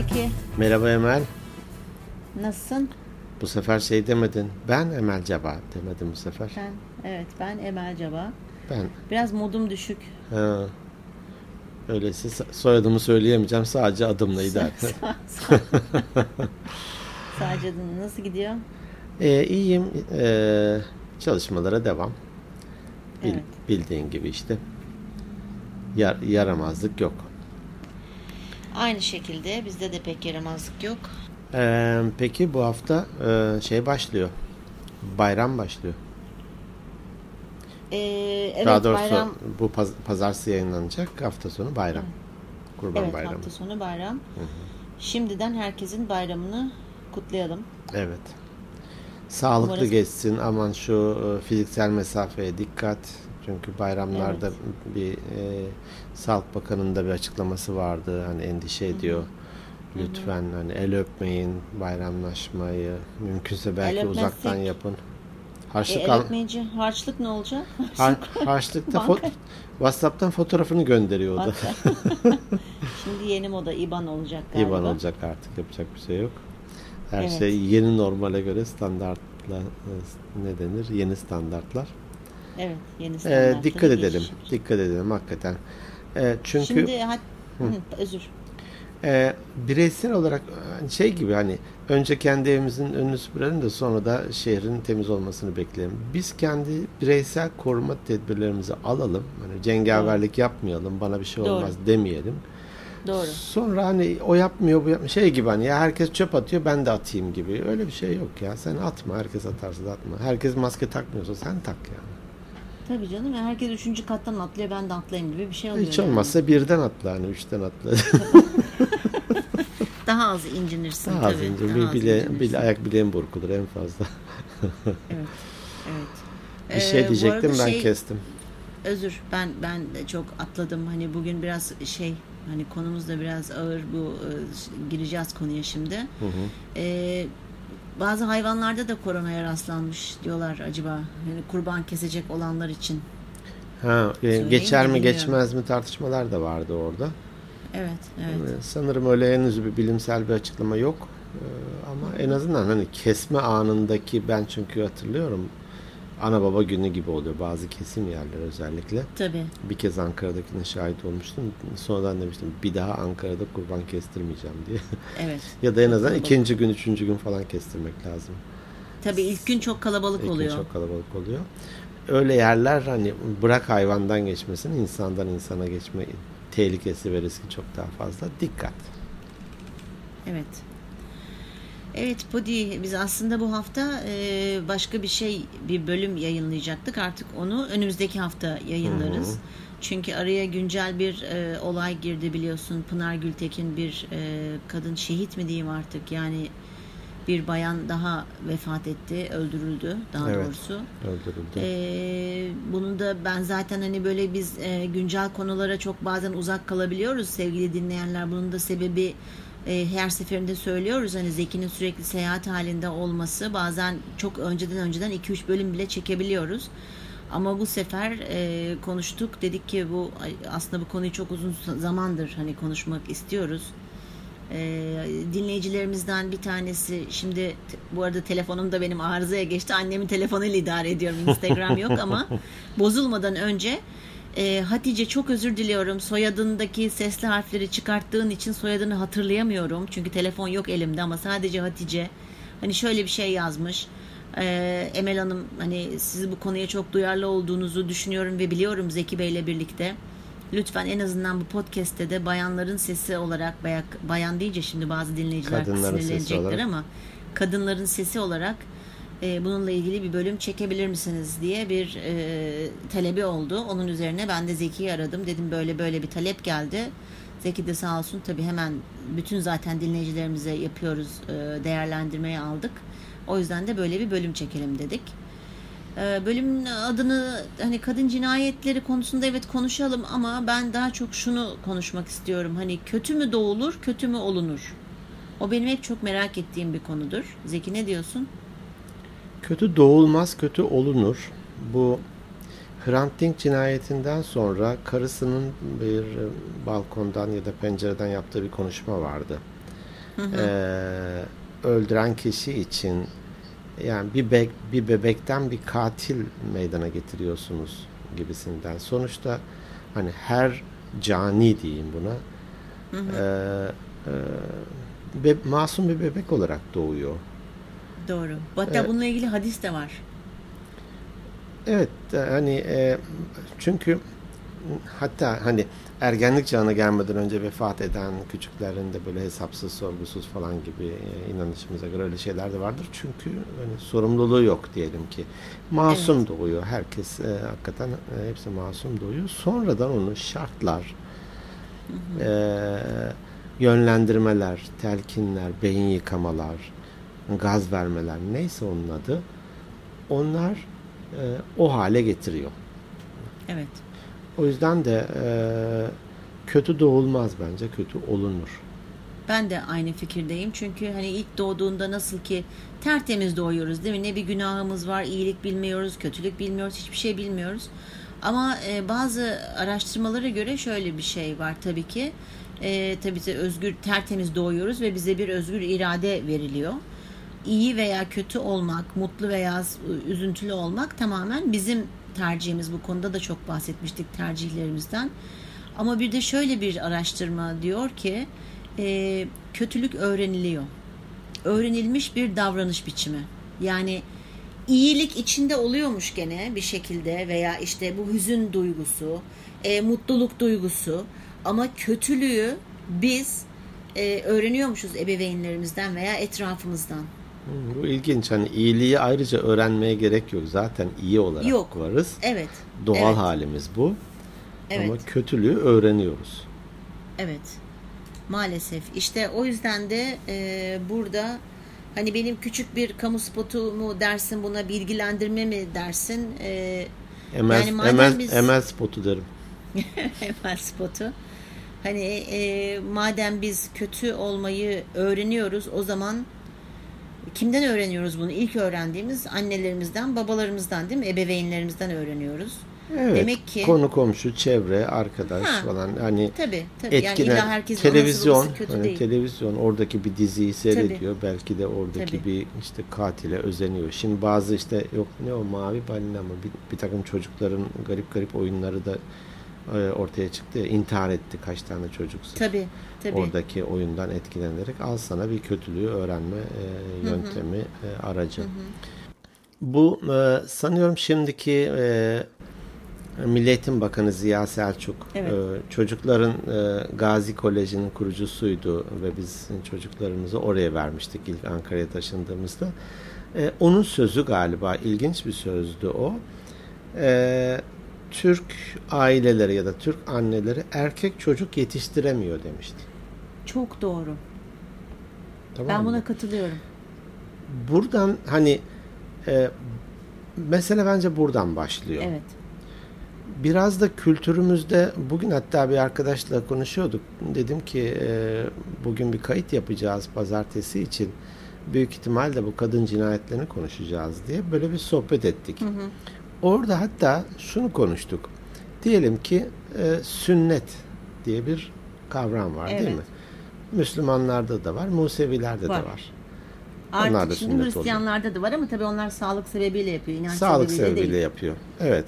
Zeki. Merhaba Emel. Nasılsın? Bu sefer şey demedin. Ben Emel Caba demedim bu sefer. Ben Emel Caba. Biraz modum düşük. Ha. Öyleyse soyadımı söyleyemeyeceğim. Sadece adımla idare. Sadece adımla. Nasıl gidiyor? İyiyim. Çalışmalara devam. Evet. Bildiğin gibi işte. Yaramazlık yok. Aynı şekilde bizde de pek yaramazlık yok. Peki bu hafta başlıyor. Bayram başlıyor. Evet, daha doğrusu bayram, bu pazartesi yayınlanacak. Hafta sonu bayram. Hı. Kurban bayramı. Hafta sonu bayram. Hı-hı. Şimdiden herkesin bayramını kutlayalım. Evet. Sağlıklı geçsin. Aman şu fiziksel mesafeye dikkat. Çünkü bayramlarda bir Sağlık Bakanı'nın da bir açıklaması vardı. Hani endişe ediyor. Hı-hı. Lütfen hani el öpmeyin, bayramlaşmayı. Mümkünse belki uzaktan yapın. Harçlık öpmeyince harçlık ne olacak? Harçlıkta WhatsApp'tan fotoğrafını gönderiyordu. Şimdi yeni moda IBAN olacak galiba. IBAN olacak artık, yapacak bir şey yok. Her şey yeni normale göre yeni standartlar. Evet, yeni standartlar. Dikkat edelim hakikaten. Çünkü şimdi özür. Bireysel olarak gibi önce kendi evimizin önünü süpürelim de sonra da şehrin temiz olmasını bekleyelim. Biz kendi bireysel koruma tedbirlerimizi alalım. Cengaverlik yapmayalım, bana bir şey olmaz demeyelim. Doğru. Sonra o yapmıyor, bu yapmıyor. Ya herkes çöp atıyor, ben de atayım gibi. Öyle bir şey yok ya. Sen atma, herkes atarsa da atma. Herkes maske takmıyorsa sen tak yani. Tabii canım. Herkes 3. kattan atlıyor, ben de atlayayım gibi bir şey oluyor. Hiç olmazsa birden atla, 3'ten atla. Daha az incinirsin tabii. Bile ayak bileğim burkulur en fazla. Evet. Bir şey diyecektim, ben kestim. Özür. Ben çok atladım. Bugün biraz konumuz da biraz ağır, bu gireceğiz konuya şimdi. Hı hı. Bazı hayvanlarda da koronaya rastlanmış diyorlar acaba. Kurban kesecek olanlar için. Geçer mi geçmez mi tartışmalar da vardı orada. Evet. Sanırım öyle henüz bir bilimsel bir açıklama yok. Ama en azından kesme anındaki, ben çünkü hatırlıyorum, ana baba günü gibi oluyor bazı kesim yerleri özellikle. Tabii. Bir kez Ankara'dakine şahit olmuştum. Sonradan demiştim bir daha Ankara'da kurban kestirmeyeceğim diye. Evet. Ya da en azından ikinci gün, 3. gün falan kestirmek lazım. Tabii ilk gün çok kalabalık oluyor. Öyle yerler bırak hayvandan geçmesini, insandan insana geçme tehlikesi ve riski çok daha fazla. Dikkat. Evet. Evet Podi, biz aslında bu hafta başka bir bölüm yayınlayacaktık. Artık onu önümüzdeki hafta yayınlarız. Hı-hı. Çünkü araya güncel bir olay girdi biliyorsun. Pınar Gültekin bir kadın şehit mi diyeyim artık, bir bayan daha vefat etti, öldürüldü doğrusu. Öldürüldü. Bunu da ben zaten biz güncel konulara çok bazen uzak kalabiliyoruz sevgili dinleyenler. Bunun da sebebi her seferinde söylüyoruz Zeki'nin sürekli seyahat halinde olması, bazen çok önceden 2-3 bölüm bile çekebiliyoruz. Ama bu sefer konuştuk, dedik ki aslında bu konuyu çok uzun zamandır konuşmak istiyoruz. Dinleyicilerimizden bir tanesi, şimdi bu arada telefonum da benim arızaya geçti, annemin telefonuyla idare ediyorum, Instagram yok ama bozulmadan önce Hatice, çok özür diliyorum, soyadındaki sesli harfleri çıkarttığın için soyadını hatırlayamıyorum çünkü telefon yok elimde, ama sadece Hatice şöyle bir şey yazmış: Emel Hanım, siz bu konuya çok duyarlı olduğunuzu düşünüyorum ve biliyorum Zeki Bey'le birlikte. Lütfen en azından bu podcast'te de bayanların sesi olarak, bayan deyince şimdi bazı dinleyiciler sinirlenecekler ama kadınların sesi olarak bununla ilgili bir bölüm çekebilir misiniz diye bir talebi oldu. Onun üzerine ben de Zeki'yi aradım, dedim böyle bir talep geldi. Zeki de sağ olsun tabii hemen bütün zaten dinleyicilerimize yapıyoruz, değerlendirmeyi aldık. O yüzden de böyle bir bölüm çekelim dedik. Bölümün adını kadın cinayetleri konusunda konuşalım ama ben daha çok şunu konuşmak istiyorum. Kötü mü doğulur, kötü mü olunur? O benim hep çok merak ettiğim bir konudur. Zeki ne diyorsun? Kötü doğulmaz, kötü olunur. Bu Hrant Dink cinayetinden sonra karısının bir balkondan ya da pencereden yaptığı bir konuşma vardı. öldüren kişi için yani bir bebekten bir katil meydana getiriyorsunuz gibisinden. Sonuçta hani her cani diyeyim buna masum bir bebek olarak doğuyor. Doğru. Hatta bununla ilgili hadis de var. Evet, hani çünkü hatta hani ergenlik çağına gelmeden önce vefat eden küçüklerin de böyle hesapsız, sorgusuz falan gibi inanışımıza göre öyle şeyler de vardır. Çünkü hani sorumluluğu yok diyelim ki. Masum doğuyor. Herkes hakikaten hepsi masum doğuyor. Sonradan onu şartlar, yönlendirmeler, telkinler, beyin yıkamalar, gaz vermeler, neyse onun adı, onlar o hale getiriyor. Evet. O yüzden de kötü doğulmaz bence, kötü olunur. Ben de aynı fikirdeyim. Çünkü hani ilk doğduğunda nasıl ki tertemiz doğuyoruz değil mi? Ne bir günahımız var, iyilik bilmiyoruz, kötülük bilmiyoruz, hiçbir şey bilmiyoruz. Ama bazı araştırmalara göre şöyle bir şey var tabii ki. Tabii ki özgür, tertemiz doğuyoruz ve bize bir özgür irade veriliyor. İyi veya kötü olmak, mutlu veya üzüntülü olmak tamamen bizim tercihimiz. Bu konuda da çok bahsetmiştik tercihlerimizden. Ama bir de şöyle bir araştırma diyor ki kötülük öğreniliyor. Öğrenilmiş bir davranış biçimi. Yani iyilik içinde oluyormuş gene bir şekilde veya işte bu hüzün duygusu, mutluluk duygusu ama kötülüğü biz öğreniyormuşuz ebeveynlerimizden veya etrafımızdan. Bu ilginç. Hani iyiliği ayrıca öğrenmeye gerek yok. Zaten iyi olarak varız. Evet. Doğal halimiz bu. Evet. Ama kötülüğü öğreniyoruz. Evet. Maalesef. İşte o yüzden de burada hani benim küçük bir kamu spotu mu dersin buna, bilgilendirme mi dersin? Emel spotu derim. Emel spotu. Hani madem biz kötü olmayı öğreniyoruz, o zaman kimden öğreniyoruz bunu? İlk öğrendiğimiz annelerimizden, babalarımızdan değil mi? Ebeveynlerimizden öğreniyoruz. Evet. Demek ki konu komşu, çevre, arkadaş falan hani tabii. Etkiler. Yani televizyon, hani televizyon oradaki bir diziyi seyrediyor. Tabii. Belki de oradaki bir işte katile özeniyor. Şimdi bazı işte yok ne o mavi balina mı bir takım çocukların garip oyunları da ortaya çıktı. İntihar etti kaç tane çocuksa. Tabii. Oradaki oyundan etkilenerek al sana bir kötülüğü öğrenme yöntemi, aracı. Hı hı. Bu sanıyorum şimdiki Milli Eğitim Bakanı Ziya Selçuk çocukların Gazi Koleji'nin kurucusuydu ve biz çocuklarımızı oraya vermiştik ilk Ankara'ya taşındığımızda. Onun sözü galiba ilginç bir sözdü o. Türk aileleri ya da Türk anneleri erkek çocuk yetiştiremiyor demişti. Çok doğru. Tamam ben buna katılıyorum. Buradan hani mesele bence buradan başlıyor. Evet. Biraz da kültürümüzde bugün hatta bir arkadaşla konuşuyorduk. Dedim ki bugün bir kayıt yapacağız pazartesi için. Büyük ihtimalle bu kadın cinayetlerini konuşacağız diye böyle bir sohbet ettik. Hı hı. Orada hatta şunu konuştuk. Diyelim ki sünnet diye bir kavram var değil mi? Müslümanlarda da var, Musevilerde de var. Artık onlar da şimdi Hristiyanlarda da var ama tabii onlar sağlık sebebiyle yapıyor. Sağlık sebebiyle yapıyor. Evet.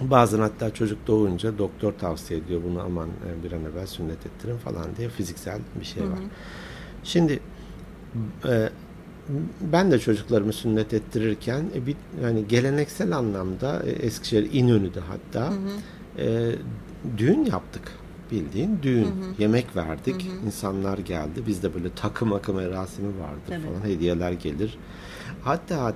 Bazen hatta çocuk doğunca doktor tavsiye ediyor bunu aman bir an evvel sünnet ettirin falan diye fiziksel bir şey var. Şimdi ben de çocuklarımı sünnet ettirirken bir yani geleneksel anlamda Eskişehir İnönü'de hatta düğün yaptık. Bildiğin düğün. Hı hı. Yemek verdik. Hı hı. İnsanlar geldi. Bizde böyle takım akım merasimi vardı falan. Hediyeler gelir. Hatta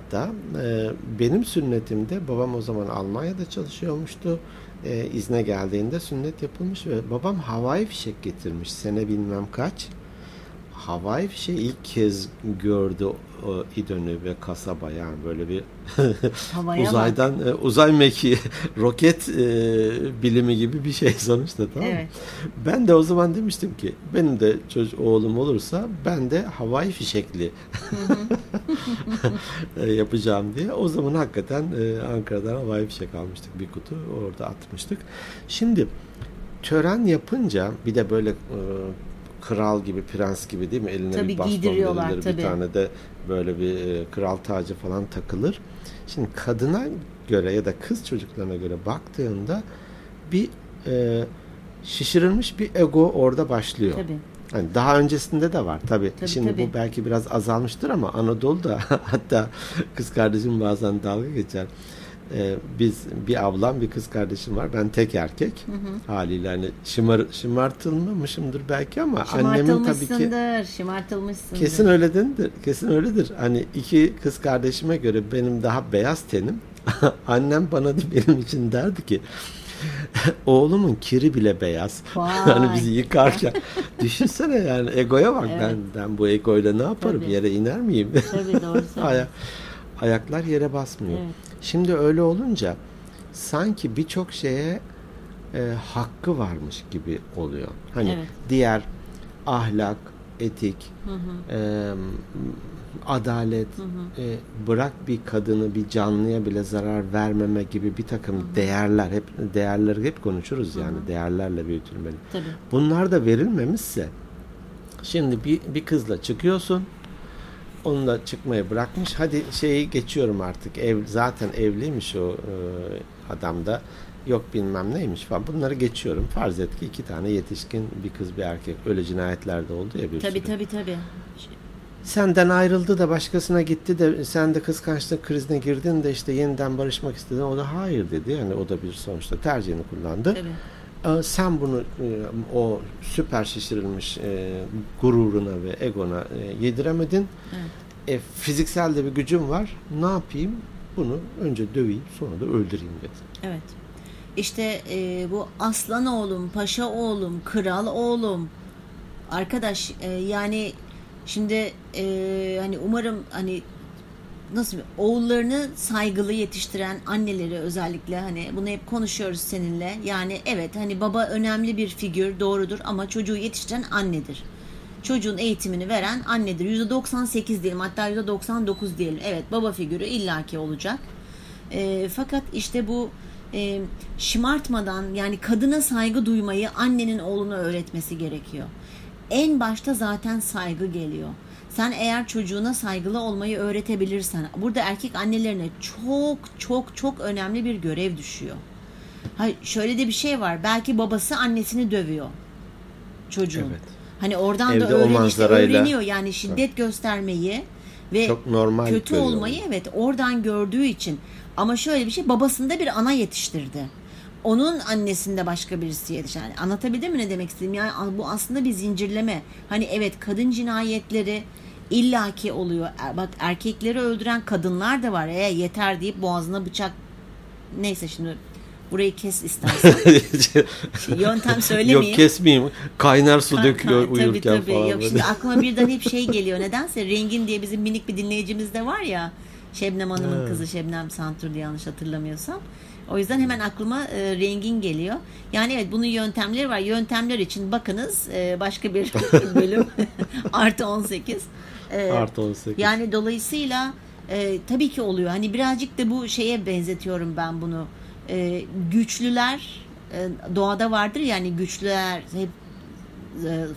benim sünnetimde babam o zaman Almanya'da çalışıyormuştu. İzne geldiğinde sünnet yapılmış ve babam havai fişek getirmiş. Sene bilmem kaç. Havai fişeği ilk kez gördü İdönü ve kasaba yani böyle bir uzaydan uzay mekiği roket bilimi gibi bir şey sonuçta tamam mı? Evet. Ben de o zaman demiştim ki benim de oğlum olursa ben de havai fişekli yapacağım diye. O zaman hakikaten Ankara'dan havai fişek almıştık bir kutu orada atmıştık. Şimdi tören yapınca bir de böyle kral gibi, prens gibi değil mi? Eline tabii bir baston verilir. Tabii. Bir tane de böyle bir kral tacı falan takılır. Şimdi kadına göre ya da kız çocuklarına göre baktığında bir şişirilmiş bir ego orada başlıyor. Tabii. Yani daha öncesinde de var tabii. Şimdi bu belki biraz azalmıştır ama Anadolu'da hatta kız kardeşim bazen dalga geçer. Biz bir ablam, bir kız kardeşim var. Ben tek erkek. Hı hı. Haliyle hani şımartılmamışımdır belki ama annemin tabii ki şımartılmışsındır. Kesin öyledir. Kesin öyledir. Hani iki kız kardeşime göre benim daha beyaz tenim. Annem bana benim için derdi ki oğlumun kiri bile beyaz. Hani bizi yıkarken. Düşünsene yani egoya bak. Evet. Ben bu egoyla ne yaparım? Tabii. Yere iner miyim? Tabii doğru. Ayaklar yere basmıyor. Evet. Şimdi öyle olunca sanki birçok şeye hakkı varmış gibi oluyor. Hani evet. Diğer ahlak, etik, adalet, bırak bir kadını, bir canlıya bile zarar vermeme gibi bir takım değerler, hep değerleri hep konuşuruz yani değerlerle büyütülmeli. Tabii. Bunlar da verilmemişse şimdi bir kızla çıkıyorsun. Onunla çıkmayı bırakmış. Hadi şeyi geçiyorum artık. Zaten evliymiş o adam da. Yok bilmem neymiş falan. Bunları geçiyorum. Farz et ki iki tane yetişkin bir kız bir erkek. Öyle cinayetlerde oldu ya bir sürü. Tabii. Senden ayrıldı da başkasına gitti de sen de kıskançlık krizine girdin de işte yeniden barışmak istedin. O da hayır dedi. Yani o da bir sonuçta tercihini kullandı. Tabii. Sen bunu o süper şişirilmiş gururuna ve egona yediremedin. Evet. Fiziksel de bir gücüm var. Ne yapayım? Bunu önce döveyim sonra da öldüreyim dedi. Evet. İşte bu aslan oğlum, paşa oğlum, kral oğlum. Arkadaş yani şimdi hani umarım hani nasıl oğullarını saygılı yetiştiren anneleri özellikle hani bunu hep konuşuyoruz seninle. Yani evet hani baba önemli bir figür doğrudur ama çocuğu yetiştiren annedir. Çocuğun eğitimini veren annedir. %98 diyelim hatta %99 diyelim. Evet baba figürü illaki olacak. Fakat işte bu şımartmadan yani kadına saygı duymayı annenin oğluna öğretmesi gerekiyor. En başta zaten saygı geliyor. Sen eğer çocuğuna saygılı olmayı öğretebilirsen, burada erkek annelerine çok önemli bir görev düşüyor. Hayır, şöyle de bir şey var. Belki babası annesini dövüyor çocuğun. Evet. Hani oradan evde da öğreniyor. Yani şiddet göstermeyi ve çok normal kötü olmayı evet oradan gördüğü için. Ama şöyle bir şey, babasında bir ana yetiştirdi. Onun annesinde başka birisi yetişen. Yani anlatabildim mi ne demek istediğimi? Yani bu aslında bir zincirleme. Hani evet kadın cinayetleri illaki oluyor. Bak erkekleri öldüren kadınlar da var. Yeter deyip boğazına bıçak neyse şimdi burayı kes istersen. Yöntem söylemeyeyim. Yok kesmeyeyim. Kaynar su döküyor uyurken tabii. falan. Yok, şimdi aklıma birden hep şey geliyor. Nedense Rengin diye bizim minik bir dinleyicimiz de var ya. Şebnem Hanım'ın kızı Şebnem Santur diye yanlış hatırlamıyorsam. O yüzden hemen aklıma Rengin geliyor. Yani evet bunun yöntemleri var. Yöntemler için bakınız başka bir bölüm. Artı 18. Artı 18. Yani dolayısıyla tabii ki oluyor. Hani birazcık da bu şeye benzetiyorum ben bunu. Güçlüler doğada vardır yani güçlüler hep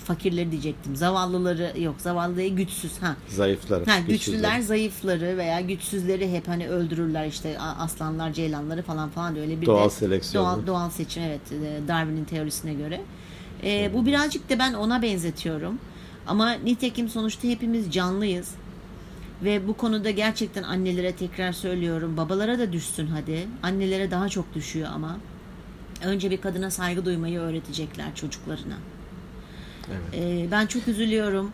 fakirleri diyecektim. Zavallıları yok. Zavallıya güçsüz. Zayıfları. Güçlüler zayıfları veya güçsüzleri hep hani öldürürler işte aslanlar, ceylanları falan öyle bir doğal seleksiyon. Doğal seçim evet. Darwin'in teorisine göre. Bu birazcık da ben ona benzetiyorum. Ama nitekim sonuçta hepimiz canlıyız. Ve bu konuda gerçekten annelere tekrar söylüyorum. Babalara da düşsün hadi. Annelere daha çok düşüyor ama. Önce bir kadına saygı duymayı öğretecekler çocuklarına. Evet. Ben çok üzülüyorum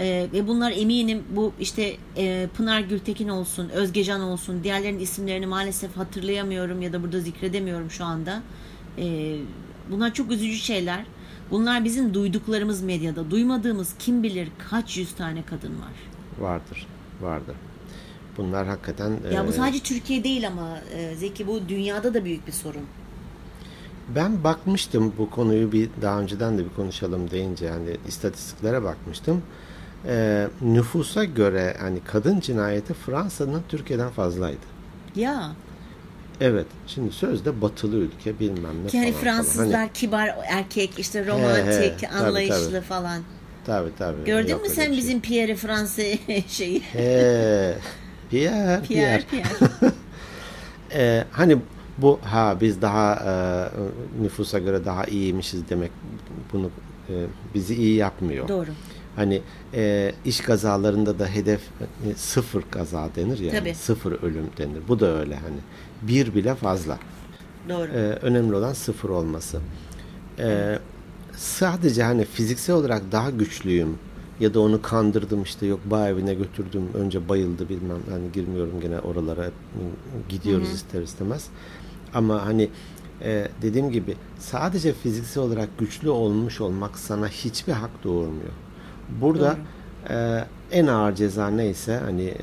ve bunlar eminim bu işte Pınar Gültekin olsun, Özgecan olsun, diğerlerinin isimlerini maalesef hatırlayamıyorum ya da burada zikredemiyorum şu anda. Bunlar çok üzücü şeyler. Bunlar bizim duyduklarımız medyada. Duymadığımız kim bilir kaç yüz tane kadın var. Vardır. Bunlar hakikaten... Ya bu sadece Türkiye değil ama Zeki bu dünyada da büyük bir sorun. Ben bakmıştım bu konuyu daha önceden de bir konuşalım deyince yani istatistiklere bakmıştım. Nüfusa göre hani kadın cinayeti Fransa'nın Türkiye'den fazlaydı. Ya. Evet. Şimdi sözde batılı ülke bilmem ne yani falan. Yani Fransızlar kibar erkek işte romantik anlayışlı tabii. falan. Tabii tabii. Gördün yok mü sen şey, bizim Pierre Fransa şeyi? Pierre. Hani bu biz daha nüfusa göre daha iyiymişiz demek bunu bizi iyi yapmıyor. Doğru. Hani iş kazalarında da hedef sıfır kaza denir yani. Tabii. Sıfır ölüm denir. Bu da öyle hani. Bir bile fazla. Doğru. Önemli olan sıfır olması. Sadece hani fiziksel olarak daha güçlüyüm ya da onu kandırdım işte yok bağ evine götürdüm önce bayıldı bilmem hani girmiyorum gene oralara gidiyoruz Hı-hı. ister istemez. Ama hani dediğim gibi sadece fiziksel olarak güçlü olmuş olmak sana hiçbir hak doğurmuyor. Burada en ağır ceza neyse hani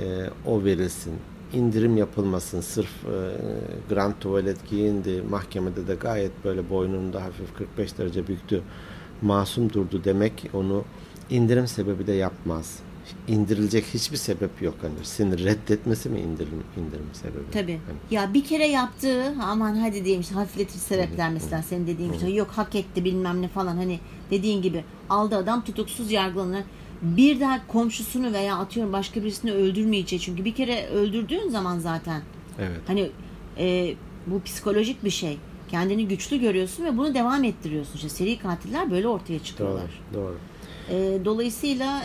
o verilsin. İndirim yapılmasın. Sırf grand tuvalet giyindi. Mahkemede de gayet böyle boynunda hafif 45 derece büktü. Masum durdu demek onu indirim sebebi de yapmaz. İndirilecek hiçbir sebep yok. Hani seni reddetmesi mi indirim sebebi? Tabii. Hani. Ya bir kere yaptığı aman hadi diyeyim işte hafifletici sebepler mesela senin dediğin gibi yok hak etti bilmem ne falan hani dediğin gibi aldı adam tutuksuz yargılanır. Bir daha komşusunu veya atıyorum başka birisini öldürmeyecek. Çünkü bir kere öldürdüğün zaman zaten evet. Hani bu psikolojik bir şey. Kendini güçlü görüyorsun ve bunu devam ettiriyorsun. İşte seri katiller böyle ortaya çıkıyorlar. Doğru. Dolayısıyla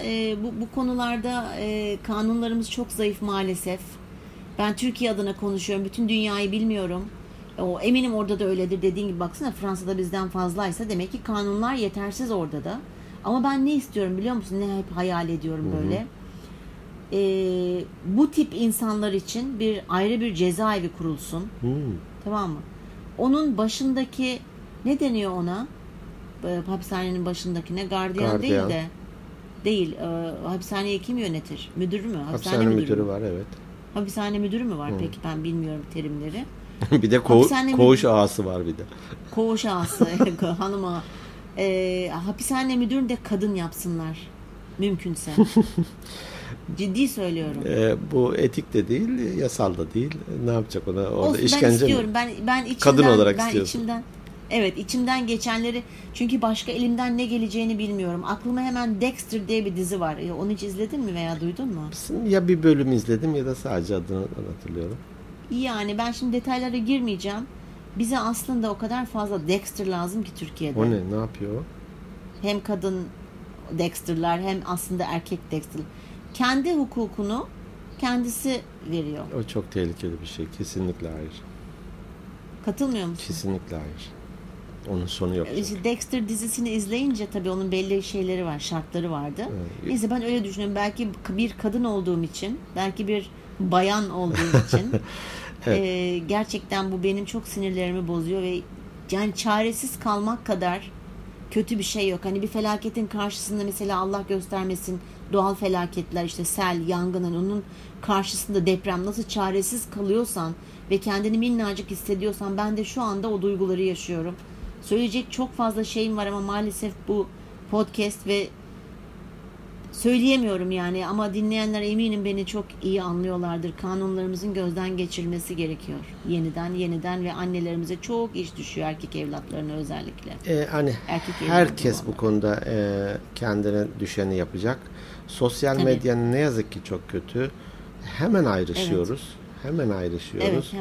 bu konularda kanunlarımız çok zayıf maalesef. Ben Türkiye adına konuşuyorum. Bütün dünyayı bilmiyorum. Eminim orada da öyledir. Dediğin gibi baksana Fransa'da bizden fazlaysa demek ki kanunlar yetersiz orada da. Ama ben ne istiyorum biliyor musun? Ne hep hayal ediyorum böyle. Bu tip insanlar için ayrı bir cezaevi kurulsun. Hı. Tamam mı? Onun başındaki ne deniyor ona? Hapishanenin başındakine gardiyan değil. Hapishaneyi kim yönetir? Müdür mü? Hapishane müdürü var evet. Hapishane müdürü mü var? Hı. Peki ben bilmiyorum terimleri. Bir de koğuş ağası var bir de. Koğuş ağası. Hanım ağa. Hapishane müdürünü de kadın yapsınlar mümkünse. Ciddi söylüyorum. Bu etik de değil, yasal da değil. Ne yapacak ona? Orada olsun, işkence ben istiyorum. Mi? Ben içimden, kadın olarak istiyorsun. İçimden geçenleri çünkü başka elimden ne geleceğini bilmiyorum. Aklıma hemen Dexter diye bir dizi var. Onu hiç izledin mi veya duydun mu? Ya bir bölüm izledim ya da sadece adını hatırlıyorum. Yani ben şimdi detaylara girmeyeceğim. Bize aslında o kadar fazla Dexter lazım ki Türkiye'de. O ne? Ne yapıyor? Hem kadın Dexter'lar hem aslında erkek Dexter'lar. Kendi hukukunu kendisi veriyor. O çok tehlikeli bir şey. Kesinlikle hayır. Katılmıyor musun? Kesinlikle hayır. Onun sonu yok. Dexter dizisini izleyince tabii onun belli şeyleri var, şartları vardı. Evet. Neyse ben öyle düşünüyorum. Belki bir kadın olduğum için, belki bir bayan olduğum için... Evet. Gerçekten bu benim çok sinirlerimi bozuyor ve yani çaresiz kalmak kadar kötü bir şey yok. Hani bir felaketin karşısında mesela Allah göstermesin doğal felaketler işte sel, yangın onun karşısında deprem nasıl çaresiz kalıyorsan ve kendini minnacık hissediyorsan ben de şu anda o duyguları yaşıyorum. Söyleyecek çok fazla şeyim var ama maalesef bu podcast ve söyleyemiyorum yani ama dinleyenler eminim beni çok iyi anlıyorlardır. Kanunlarımızın gözden geçirilmesi gerekiyor. Yeniden ve annelerimize çok iş düşüyor erkek evlatlarına özellikle. Herkes bu konuda kendine düşeni yapacak. Sosyal medyanın ne yazık ki çok kötü. Hemen ayrışıyoruz. Evet,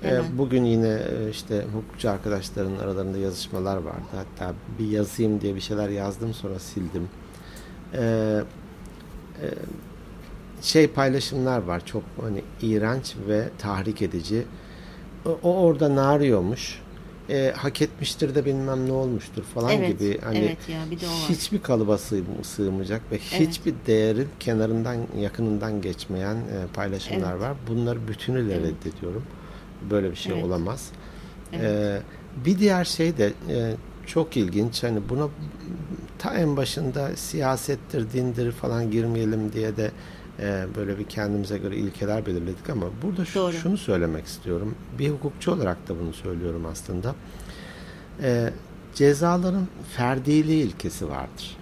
hemen. Bugün yine işte hukukçu arkadaşların aralarında yazışmalar vardı. Hatta bir yazayım diye bir şeyler yazdım sonra sildim. Paylaşımlar var çok hani iğrenç ve tahrik edici o orada narıyormuş hak etmiştir de bilmem ne olmuştur falan evet, gibi hani hiçbir kalıba sığmayacak ve hiçbir değerin kenarından yakınından geçmeyen paylaşımlar var bunları bütünüyle reddediyorum böyle bir şey olamaz bir diğer şey de çok ilginç hani buna ta en başında siyasettir, dindir falan girmeyelim diye de böyle bir kendimize göre ilkeler belirledik ama burada şunu söylemek istiyorum. Bir hukukçu olarak da bunu söylüyorum aslında. Cezaların ferdiliği ilkesi vardır.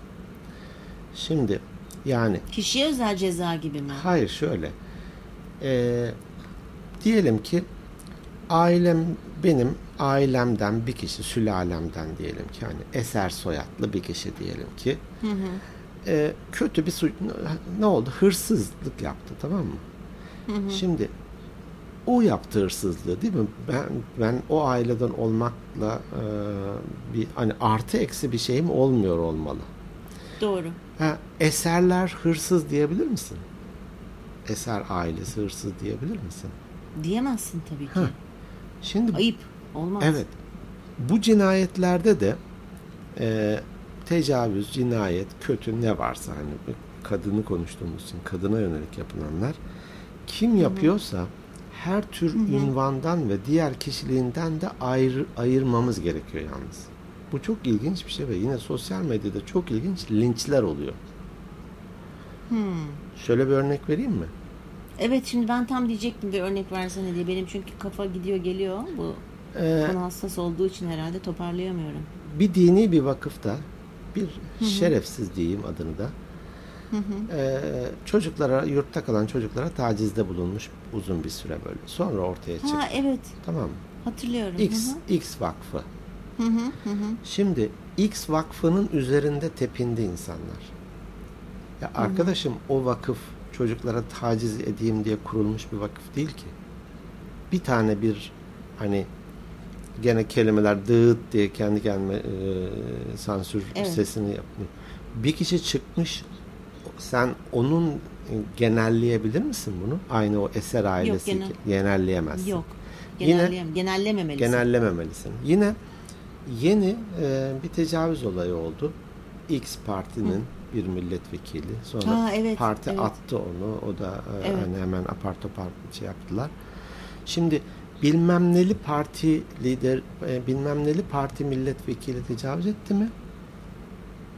Şimdi yani... Kişiye özel ceza gibi mi? Hayır şöyle. Diyelim ki ailemden bir kişi, sülalemden diyelim ki hani Eser soyadlı bir kişi diyelim ki kötü bir suç, ne oldu? Hırsızlık yaptı, tamam mı? Hı-hı. Şimdi o yaptığı hırsızlığı, değil mi? Ben o aileden olmakla bir hani artı eksi bir şeyim olmuyor olmalı. Doğru. Ha, eserler hırsız diyebilir misin? Eser ailesi hırsız diyebilir misin? Diyemezsin tabii ki. Ha. Şimdi ayıp olmaz. Evet. Bu cinayetlerde de tecavüz, cinayet, kötü ne varsa, hani kadını konuştuğumuz için kadına yönelik yapılanlar, kim yapıyorsa her tür ünvandan ve diğer kişiliğinden de ayırmamız gerekiyor yalnız. Bu çok ilginç bir şey ve yine sosyal medyada çok ilginç linçler oluyor. Şöyle bir örnek vereyim mi? Evet, şimdi ben tam diyecektim de örnek versene diye, benim çünkü kafa gidiyor geliyor bu konu hassas olduğu için herhalde toparlayamıyorum. Bir dini bir vakıfta bir şerefsiz diyeyim adını da çocuklara, yurtta kalan çocuklara tacizde bulunmuş uzun bir süre böyle. Sonra ortaya çıktı. Ha evet. Tamam. Hatırlıyorum. X Vakfı. Şimdi X Vakfı'nın üzerinde tepindi insanlar. Ya arkadaşım, o vakıf çocuklara taciz edeyim diye kurulmuş bir vakıf değil ki. Bir tane bir hani gene kelimeler dağıt diye kendi kendime sansür sesini yapmıyor. Bir kişi çıkmış, sen onun genelleyebilir misin bunu? Aynı o eser ailesi. Yok, genelleyemezsin. Yok. Genellememelisin. Yine yeni bir tecavüz olayı oldu. X partinin bir milletvekili. Sonra parti attı onu. O da hani hemen apar topar şey yaptılar. Şimdi bilmem neli parti lider, bilmem neli parti milletvekili tecavüz etti mi?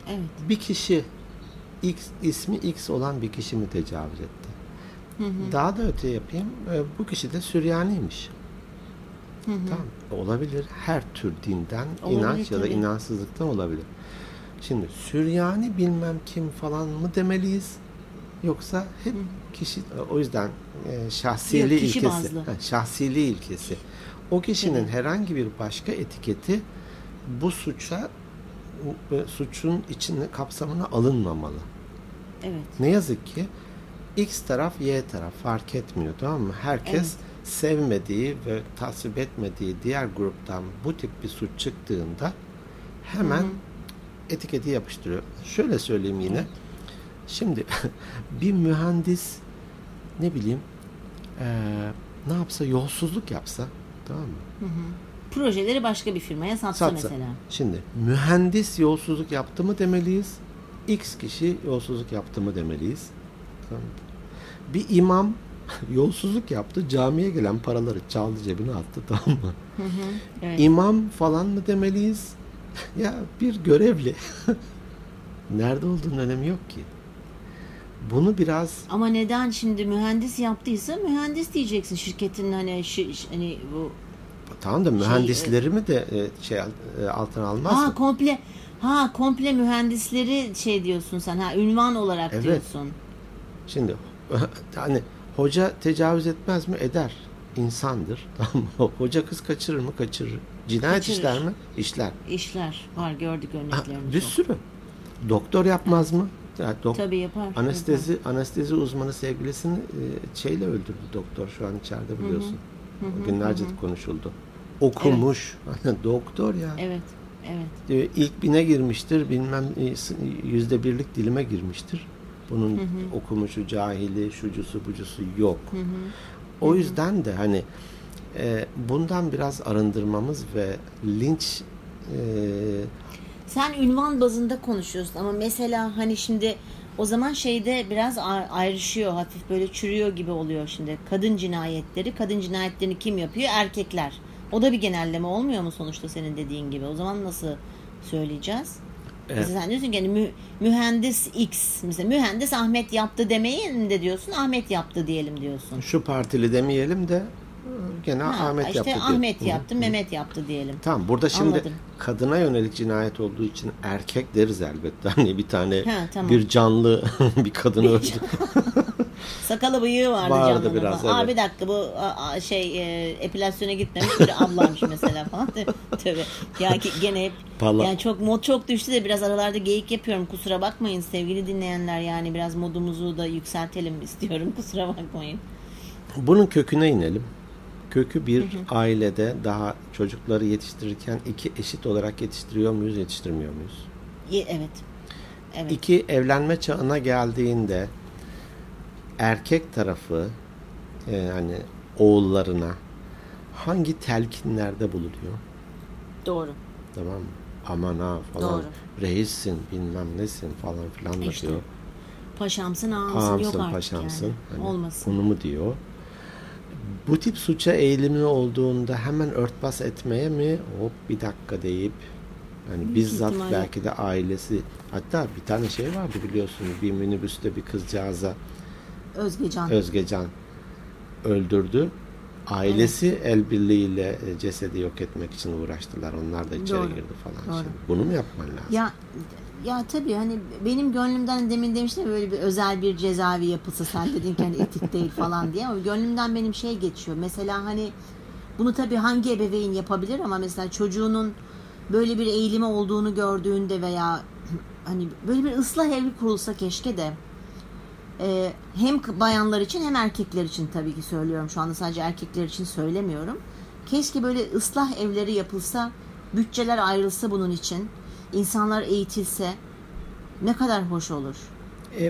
Evet. Bir kişi X, ismi X olan bir kişi mi tecavüz etti? Daha da öte yapayım. Bu kişi de Süryaniymiş. Tamam. Olabilir. Her tür dinden, olabilir, inanç ya da inançsızlıktan olabilir. Şimdi Süryani bilmem kim falan mı demeliyiz? Yoksa hep kişi, o yüzden şahsiliği ilkesi. Şahsiliği ilkesi. O kişinin herhangi bir başka etiketi bu suçun içine, kapsamına alınmamalı. Evet. Ne yazık ki X taraf, Y taraf fark etmiyor, tamam mı? Herkes sevmediği ve tasvip etmediği diğer gruptan bu tip bir suç çıktığında hemen etiketi yapıştırıyor. Şöyle söyleyeyim yine. Evet. Şimdi bir mühendis ne bileyim ne yapsa, yolsuzluk yapsa, tamam mı? Projeleri başka bir firmaya satsa mesela. Şimdi mühendis yolsuzluk yaptı mı demeliyiz? X kişi yolsuzluk yaptı mı demeliyiz? Tamam. Bir imam yolsuzluk yaptı, camiye gelen paraları çaldı, cebine attı, tamam mı? Evet. İmam falan mı demeliyiz? Ya bir görevli. Nerede olduğunun önemi yok ki. Bunu biraz... Ama neden şimdi mühendis yaptıysa mühendis diyeceksin, şirketin hani hani bu... Tamam da mühendisleri mi de altına almaz mı? Komple mühendisleri şey diyorsun sen. Ha, ünvan olarak diyorsun. Şimdi hani hoca tecavüz etmez mi? Eder. İnsandır. Hoca kız kaçırır mı? Kaçırır. Cinayet işler mi? İşler. İşler. Var, gördük örneklerini. Bir sürü. Doktor yapmaz mı? Yani tabii yapar. Anestezi uzmanı sevgilisini şeyle öldürdü doktor. Şu an içeride biliyorsun. Günlerce konuşuldu. Okumuş. Doktor ya. Evet. İlk 1000'e girmiştir. Bilmem %1'lik dilime girmiştir. Bunun okumuşu, cahili, şucusu, bucusu yok. O yüzden de hani bundan biraz arındırmamız ve linç... Sen ünvan bazında konuşuyorsun ama mesela hani şimdi o zaman şeyde biraz ayrışıyor, hafif böyle çürüyor gibi oluyor şimdi. Kadın cinayetlerini kim yapıyor? Erkekler. O da bir genelleme olmuyor mu sonuçta senin dediğin gibi? O zaman nasıl söyleyeceğiz? Evet. Mesela sen diyorsun ki yani mühendis X, mesela mühendis Ahmet yaptı demeyelim de diyorsun, Ahmet yaptı diyelim diyorsun. Şu partili demeyelim de gene Ahmet işte yaptı. İşte Ahmet yaptı, Mehmet yaptı diyelim. Tamam, burada şimdi anladım. Kadına yönelik cinayet olduğu için erkek deriz elbette. Hani bir tane bir canlı bir kadını öldü. Sakalı bıyığı vardı biraz. Evet. Aa, bir dakika bu epilasyona gitmemiş bir ablammış mesela falan. Tabii. Ya gene hep yani çok düştü de biraz aralarda geyik yapıyorum. Kusura bakmayın sevgili dinleyenler, yani biraz modumuzu da yükseltelim istiyorum. Kusura bakmayın. Bunun köküne inelim. Kökü bir ailede daha çocukları yetiştirirken iki eşit olarak yetiştiriyor muyuz, yetiştirmiyor muyuz? Evet. İki, evlenme çağına geldiğinde erkek tarafı yani oğullarına hangi telkinlerde bulunuyor? Doğru. Tamam mı? Aman ha falan. Doğru. Reissin bilmem nesin falan filan da diyor. Paşamsın ağamsın yok artık paşamsın. Yani. Hani olmasın. Onu mu diyor? Bu tip suça eğilimi olduğunda hemen örtbas etmeye mi hop bir dakika deyip yani bizzat ihtimalle. Belki de ailesi, hatta bir tane şey vardı biliyorsunuz, bir minibüste bir kızcağıza Özgecan öldürdü. Ailesi el birliğiyle cesedi yok etmek için uğraştılar. Onlar da içeri girdi falan. Şimdi bunu mu yapman lazım? Ya tabii hani benim gönlümden, demin demiştim böyle bir özel bir cezaevi yapısı, sen dedin ki hani etik değil falan diye, ama gönlümden benim şey geçiyor. Mesela hani bunu tabii hangi ebeveyn yapabilir, ama mesela çocuğunun böyle bir eğilimi olduğunu gördüğünde veya hani böyle bir ıslah evi kurulsa keşke de hem bayanlar için hem erkekler için, tabii ki söylüyorum şu anda sadece erkekler için söylemiyorum. Keşke böyle ıslah evleri yapılsa, bütçeler ayrılsa bunun için, insanlar eğitilse ne kadar hoş olur.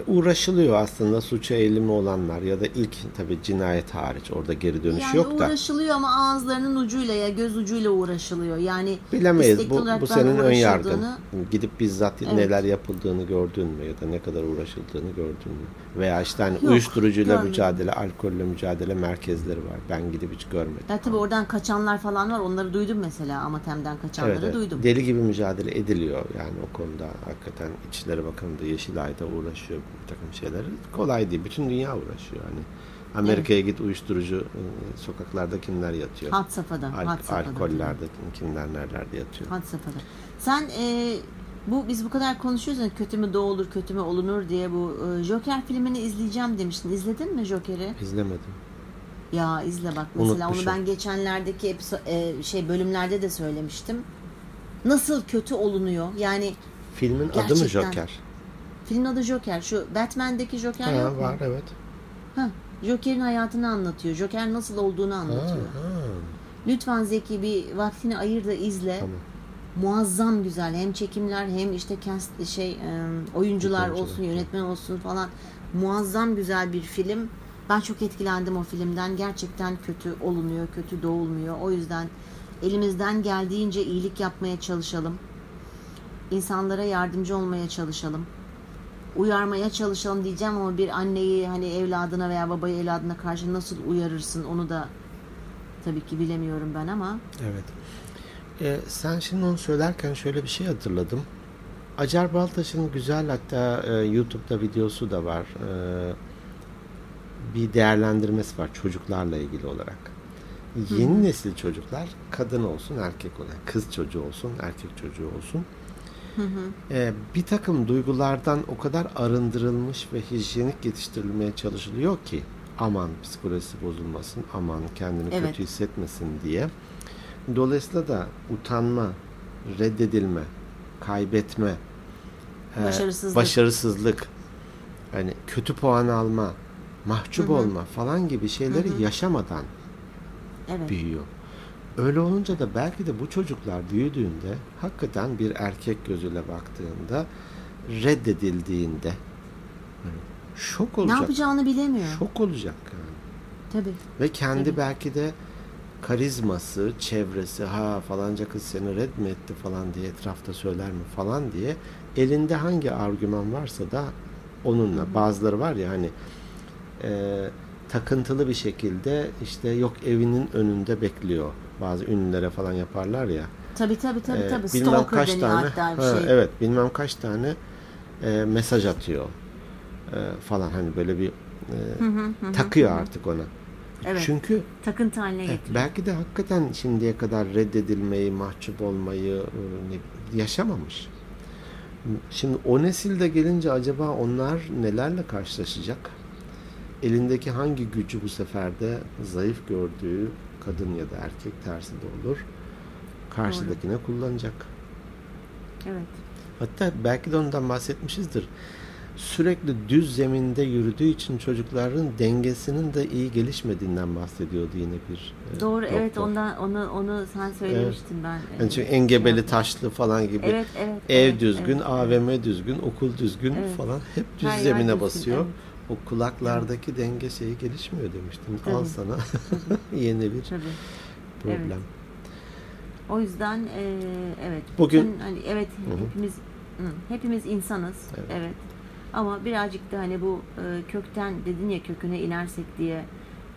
Uğraşılıyor aslında suça eğilimi olanlar ya da ilk tabii cinayet hariç, orada geri dönüş yani yok da. Yani uğraşılıyor ama ağızlarının ucuyla ya göz ucuyla uğraşılıyor. Yani bilemeyiz, bu senin ön yargın. Gidip bizzat neler yapıldığını gördün mü ya da ne kadar uğraşıldığını gördün mü? Veya işte hani uyuşturucuyla mücadele, alkolle mücadele merkezleri var. Ben gidip hiç görmedim. Ya tabii oradan kaçanlar falan var. Onları duydum mesela, Amatem'den kaçanları duydum. Deli gibi mücadele ediliyor yani o konuda. Hakikaten İçişleri Bakanı da Yeşilay'da uğraşıyor. Bir takım şeyler kolay değil. Bütün dünya uğraşıyor. Hani Amerika'ya git, uyuşturucu sokaklarda kimler yatıyor? Had safhada. Alkollerde kimler nerelerde yatıyor? Had safhada. Sen biz bu kadar konuşuyoruz. Kötü mü doğulur, kötü mü olunur diye bu Joker filmini izleyeceğim demiştin. İzledin mi Joker'i? İzlemedim. Ya izle bak mesela. Unutmuşum. Onu ben geçenlerdeki bölümlerde de söylemiştim. Nasıl kötü olunuyor? Yani filmin gerçekten... adı mı Joker? Filmin adı Joker. Şu Batman'deki Joker yok mu? Var evet. Joker'in hayatını anlatıyor. Joker nasıl olduğunu anlatıyor. Lütfen Zeki bir vaktini ayır da izle. Tamam. Muazzam güzel. Hem çekimler hem işte oyuncular olsun, yönetmen olsun falan. Muazzam güzel bir film. Ben çok etkilendim o filmden. Gerçekten kötü olunuyor, kötü doğulmuyor. O yüzden elimizden geldiğince iyilik yapmaya çalışalım. İnsanlara yardımcı olmaya çalışalım. Uyarmaya çalışalım diyeceğim ama bir anneyi hani evladına veya babayı evladına karşı nasıl uyarırsın onu da tabii ki bilemiyorum ben ama. Evet. Sen şimdi onu söylerken şöyle bir şey hatırladım. Acar Baltaş'ın güzel, hatta YouTube'da videosu da var. Bir değerlendirmesi var çocuklarla ilgili olarak. Yeni nesil çocuklar kadın olsun erkek olsun, kız çocuğu olsun erkek çocuğu olsun. Bir takım duygulardan o kadar arındırılmış ve hijyenik yetiştirilmeye çalışılıyor ki aman psikolojisi bozulmasın, aman kendini kötü hissetmesin diye. Dolayısıyla da utanma, reddedilme, kaybetme, başarısızlık, yani kötü puan alma, mahcup olma falan gibi şeyleri yaşamadan büyüyor. Öyle olunca da belki de bu çocuklar büyüdüğünde hakikaten bir erkek gözüyle baktığında reddedildiğinde şok olacak. Ne yapacağını bilemiyor. Şok olacak yani. Tabii. Ve kendi belki de karizması, çevresi, falanca kız seni red mi etti falan diye etrafta söyler mi falan diye elinde hangi argüman varsa da onunla. Bazıları var ya hani takıntılı bir şekilde işte yok evinin önünde bekliyor. Bazı ünlülere falan yaparlar ya. Tabii. Bilmem kaç tane, bilmem kaç tane mesaj atıyor falan hani böyle bir takıyor artık ona. Evet. Çünkü takıntı haline getiriyor. Belki de hakikaten şimdiye kadar reddedilmeyi, mahcup olmayı yaşamamış. Şimdi o nesilde gelince acaba onlar nelerle karşılaşacak? elindeki hangi gücü bu sefer de zayıf gördüğü kadın ya da erkek, tersi de olur, karşıdakine kullanacak. Evet. Hatta belki de ondan bahsetmişizdir. Sürekli düz zeminde yürüdüğü için çocukların dengesinin de iyi gelişmediğinden bahsediyordu yine bir doğru doktor. Evet, ondan onu sen söylemiştin, evet. Ben. Yani çünkü engebeli, evet, taşlı falan gibi. Evet, evet, ev, evet, düzgün, evet, AVM, evet, düzgün, okul düzgün, evet, falan hep düz her zemine basıyor. Evet. O kulaklardaki, evet, denge şeyi gelişmiyor demiştim. Tabii. Al sana yeni bir, tabii, problem. Evet. O yüzden evet. Bugün hani, evet, hepimiz insanız. Evet, evet. Ama birazcık da hani bu kökten dedin ya, köküne inersek diye,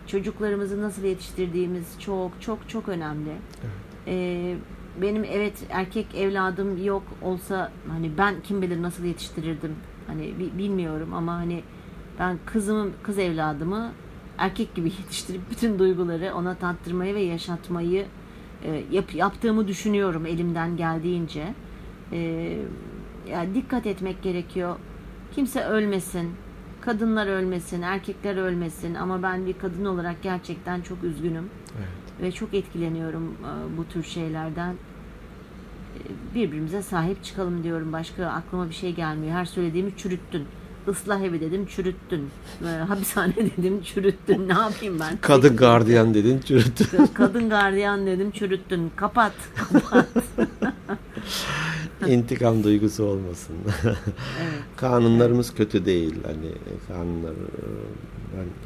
çocuklarımızı nasıl yetiştirdiğimiz çok çok çok önemli. Evet. Benim evet erkek evladım yok olsa hani ben kim bilir nasıl yetiştirirdim hani bilmiyorum, ama hani ben kız evladımı erkek gibi yetiştirip bütün duyguları ona tattırmayı ve yaşatmayı yaptığımı düşünüyorum elimden geldiğince. Yani dikkat etmek gerekiyor. Kimse ölmesin, kadınlar ölmesin, erkekler ölmesin, ama ben bir kadın olarak gerçekten çok üzgünüm, evet, ve çok etkileniyorum bu tür şeylerden. Birbirimize sahip çıkalım diyorum, başka aklıma bir şey gelmiyor. Her söylediğimi çürüttün. Islah evi dedim, çürüttün. Hapishane dedim, çürüttün. Ne yapayım ben? Kadın gardiyan dedin, çürüttün. Kadın gardiyan dedim, çürüttün. Kapat. İntikam duygusu olmasın. Evet. Kanunlarımız, evet, kötü değil. Hani kanunlar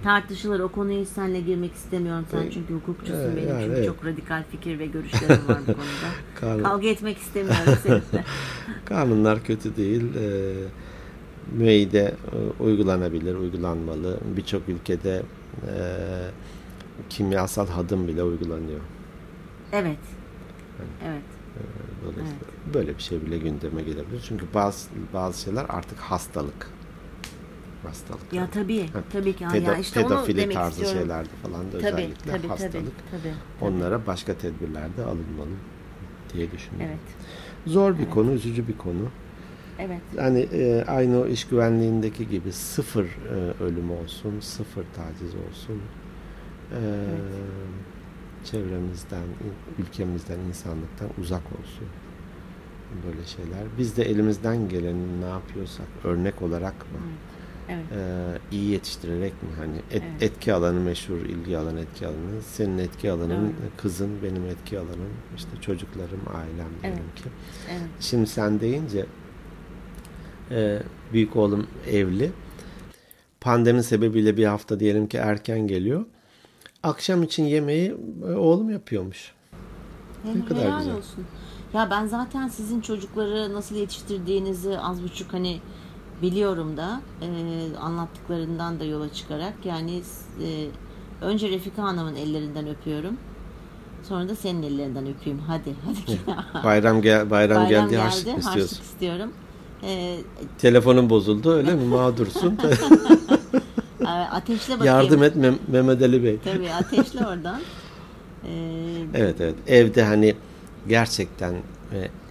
tartışılır. O konuya hiç seninle girmek istemiyorum. Sen çünkü hukukçusun, benim yani, çünkü, evet, çok radikal fikir ve görüşlerim var bu konuda. Kavga etmek istemiyorum seninle. Kanunlar kötü değil. Müeyyide uygulanabilir, uygulanmalı. Birçok ülkede kimyasal hadım bile uygulanıyor. Evet. Yani, evet. Dolayısıyla, evet, böyle bir şey bile gündeme gelebilir. Çünkü bazı şeyler artık hastalık. Ya tabii, ha, tabii ki. Yani işte pedofili onu tarzı şeylerde falan da tabii, özellikle tabii, hastalık. Tabii. Onlara başka tedbirler de alınmalı diye düşünüyorum. Evet. Zor bir, evet, konu, üzücü bir konu. Evet. Yani aynı o iş güvenliğindeki gibi sıfır ölüm olsun, sıfır taciz olsun. Evet. Çevremizden, ülkemizden, insanlıktan uzak olsun böyle şeyler. Biz de elimizden geleni ne yapıyorsak örnek olarak mı, evet, iyi yetiştirerek mi, hani evet, etki alanı meşhur, ilgi alanı, etki alanı, senin etki alanın, evet, kızın, benim etki alanım işte çocuklarım, ailem, evet, diyelim ki. Evet. Şimdi sen deyince büyük oğlum evli, pandemi sebebiyle bir hafta diyelim ki erken geliyor. Akşam için yemeği oğlum yapıyormuş. Ne kadar güzel. Olsun. Ya ben zaten sizin çocukları nasıl yetiştirdiğinizi az buçuk hani biliyorum da anlattıklarından da yola çıkarak yani önce Refika Hanım'ın ellerinden öpüyorum. Sonra da senin ellerinden öpeyim. Hadi. Bayram geldi. Harçlık istiyorum. Telefonun bozuldu öyle mi? Mağdursun. Ateşle bakayım. Yardım et Mehmet Ali Bey. Tabii ateşle oradan. Evet. Evde hani gerçekten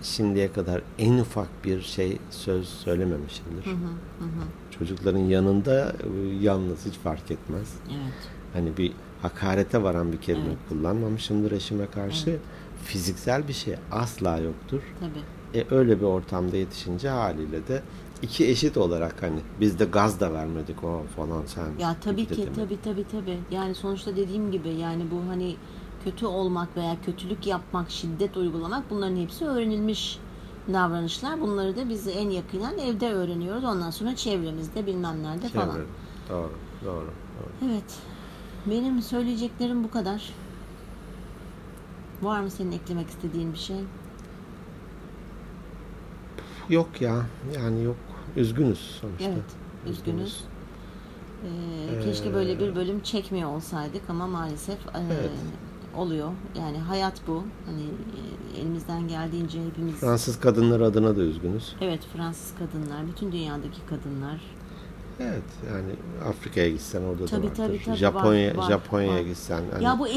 şimdiye kadar en ufak bir şey söz söylememişimdir. Hı. Çocukların yanında yalnız hiç fark etmez. Evet. Hani bir hakarete varan bir kelime, evet, kullanmamışımdır eşime karşı. Evet. Fiziksel bir şey asla yoktur. Tabii. Öyle bir ortamda yetişince haliyle de İki eşit olarak hani biz de gaz da vermedik o falan sen. Ya tabii ki dedim. Tabii. Yani sonuçta dediğim gibi yani bu hani kötü olmak veya kötülük yapmak, şiddet uygulamak, bunların hepsi öğrenilmiş davranışlar. Bunları da biz en yakından evde öğreniyoruz. Ondan sonra çevremizde bilmem nerede falan. Doğru. Evet. Benim söyleyeceklerim bu kadar. Var mı senin eklemek istediğin bir şey? Yok ya. Yani yok. Üzgünüz sonuçta. Evet. Üzgünüz. Keşke böyle bir bölüm çekmiyor olsaydık ama maalesef evet, oluyor. Yani hayat bu. Hani elimizden geldiğince hepimiz... Fransız kadınlar adına da üzgünüz. Evet. Fransız kadınlar. Bütün dünyadaki kadınlar. Evet. Yani Afrika'ya gitsen orada tabii, da vardır. Tabii. Japonya'ya gitsen. Hani ya bu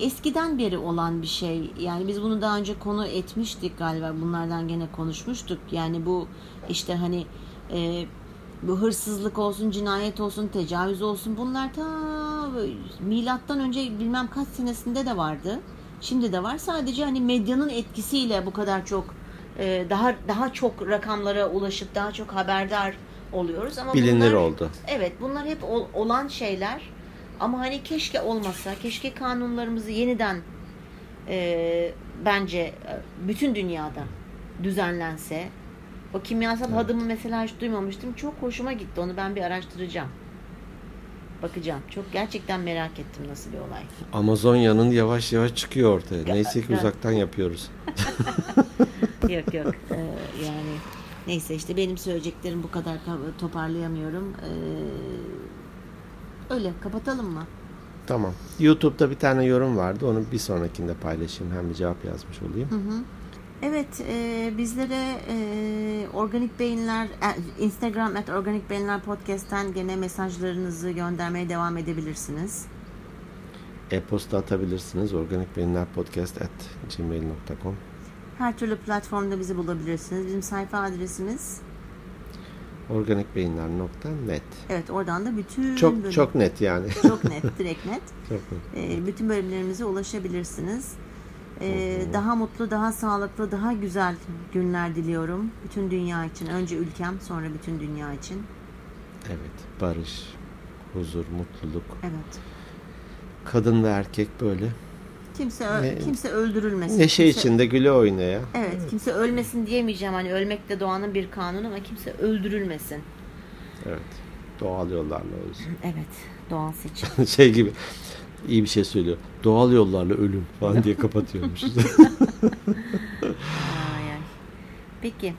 eskiden beri olan bir şey. Yani biz bunu daha önce konu etmiştik galiba. Bunlardan gene konuşmuştuk. Yani bu işte hani Bu hırsızlık olsun, cinayet olsun, tecavüz olsun, bunlar ta milattan önce bilmem kaç senesinde de vardı. Şimdi de var. Sadece hani medyanın etkisiyle bu kadar çok daha çok rakamlara ulaşıp daha çok haberdar oluyoruz ama bilinir bunlar, oldu. Evet, bunlar hep olan şeyler. Ama hani keşke olmasa, keşke kanunlarımızı yeniden bence bütün dünyada düzenlense. O kimyasal adımı mesela hiç duymamıştım. Çok hoşuma gitti. Onu ben bir araştıracağım. Bakacağım. Çok gerçekten merak ettim nasıl bir olay. Amazonya'nın yavaş yavaş çıkıyor ortaya. Neyse ki uzaktan yapıyoruz. Yok. Yani neyse işte benim söyleyeceklerim bu kadar, toparlayamıyorum. Öyle kapatalım mı? Tamam. YouTube'da bir tane yorum vardı. Onu bir sonrakinde paylaşayım. Hem bir cevap yazmış olayım. Hı hı. Evet, bizlere Organik Beyinler Instagram @organikbeyinler podcast'ten gene mesajlarınızı göndermeye devam edebilirsiniz. E-posta atabilirsiniz organikbeyinlerpodcast@gmail.com. Her türlü platformda bizi bulabilirsiniz. Bizim sayfa adresimiz organikbeyinler.net. Evet, oradan da bütün çok net yani. Çok net, direkt net. Çok net. Bütün bölümlerimize ulaşabilirsiniz. Daha mutlu, daha sağlıklı, daha güzel günler diliyorum. Bütün dünya için. Önce ülkem, sonra bütün dünya için. Evet. Barış, huzur, mutluluk. Evet. Kadın ve erkek böyle. Kimse öldürülmesin. Neşe içinde güle oynaya. Evet. Kimse ölmesin diyemeyeceğim. Hani ölmek de doğanın bir kanunu ama kimse öldürülmesin. Evet. Doğal yollarla olsun. Evet. Doğal seçim. Şey gibi. İyi bir şey söylüyor. Doğal yollarla ölüm falan diye kapatıyormuşuz. Peki.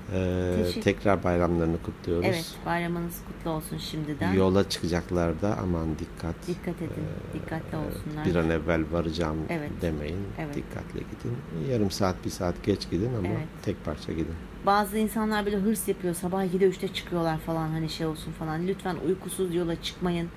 Tekrar bayramlarını kutluyoruz. Evet, bayramınız kutlu olsun şimdiden. Yola çıkacaklar da aman dikkat. Dikkat edin. Dikkatli olsunlar. Bir an evvel varacağım demeyin. Evet. Dikkatli gidin. Yarım saat, bir saat geç gidin ama tek parça gidin. Bazı insanlar bile hırs yapıyor. Sabah 7'de 3'te çıkıyorlar falan, hani şey olsun falan. Lütfen uykusuz yola çıkmayın.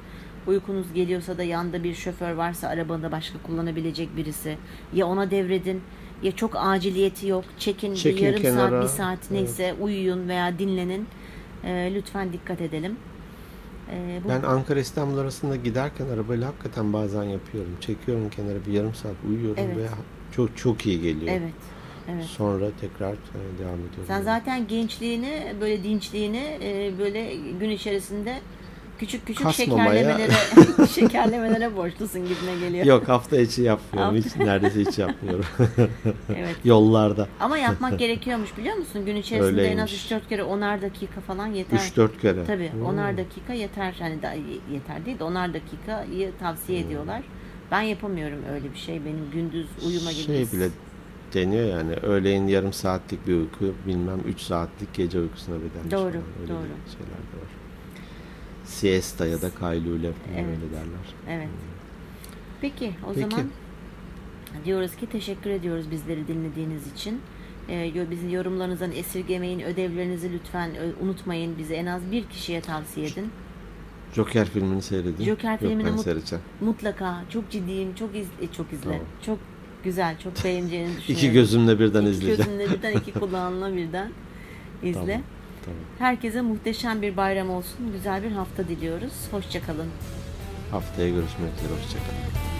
Uykunuz geliyorsa da yanında bir şoför varsa arabanda başka kullanabilecek birisi. Ya ona devredin, ya çok aciliyeti yok. Çekin bir yarım kenara, saat, bir saat neyse uyuyun veya dinlenin. Lütfen dikkat edelim. Ben Ankara İstanbul arasında giderken arabayla hakikaten bazen yapıyorum. Çekiyorum kenara bir yarım saat uyuyorum veya çok iyi geliyor. Evet. Sonra tekrar devam ediyorum. Sen zaten gençliğini, böyle dinçliğini böyle gün içerisinde küçük şekerlemelere borçlusun gibime geliyor. Yok, hafta içi yapmıyorum. Neredeyse hiç yapmıyorum. Evet. Yollarda. Ama yapmak gerekiyormuş, biliyor musun? Gün içerisinde öyleymiş. En az 3-4 kere 10'ar dakika falan yeter. 3-4 kere. Tabii 10'ar dakika yeter. Yani yeter değil de 10'ar dakikayı tavsiye ediyorlar. Ben yapamıyorum öyle bir şey. Benim gündüz uyuma gibi. Şey bile deniyor yani. Öğleyin yarım saatlik bir uyku, bilmem 3 saatlik gece uykusuna bedelmiş. Doğru. Şeyler de var. Siesta ya da kaylule öyle derler. Evet. Peki. Zaman diyoruz ki teşekkür ediyoruz bizleri dinlediğiniz için. Bizim yorumlarınızdan esirgemeyin. Ödevlerinizi lütfen unutmayın. Bizi en az bir kişiye tavsiye edin. Joker filmini seyredin. Joker filmini mutlaka. Çok ciddiyim. Çok izle. Tamam. Çok güzel. Çok beğeneceğini düşünüyorum. İki gözümle birden izleyeceğim. İki gözümle birden, iki kulağınla birden izle. Tamam. Herkese muhteşem bir bayram olsun. Güzel bir hafta diliyoruz. Hoşça kalın. Haftaya görüşmek üzere. Hoşça kalın.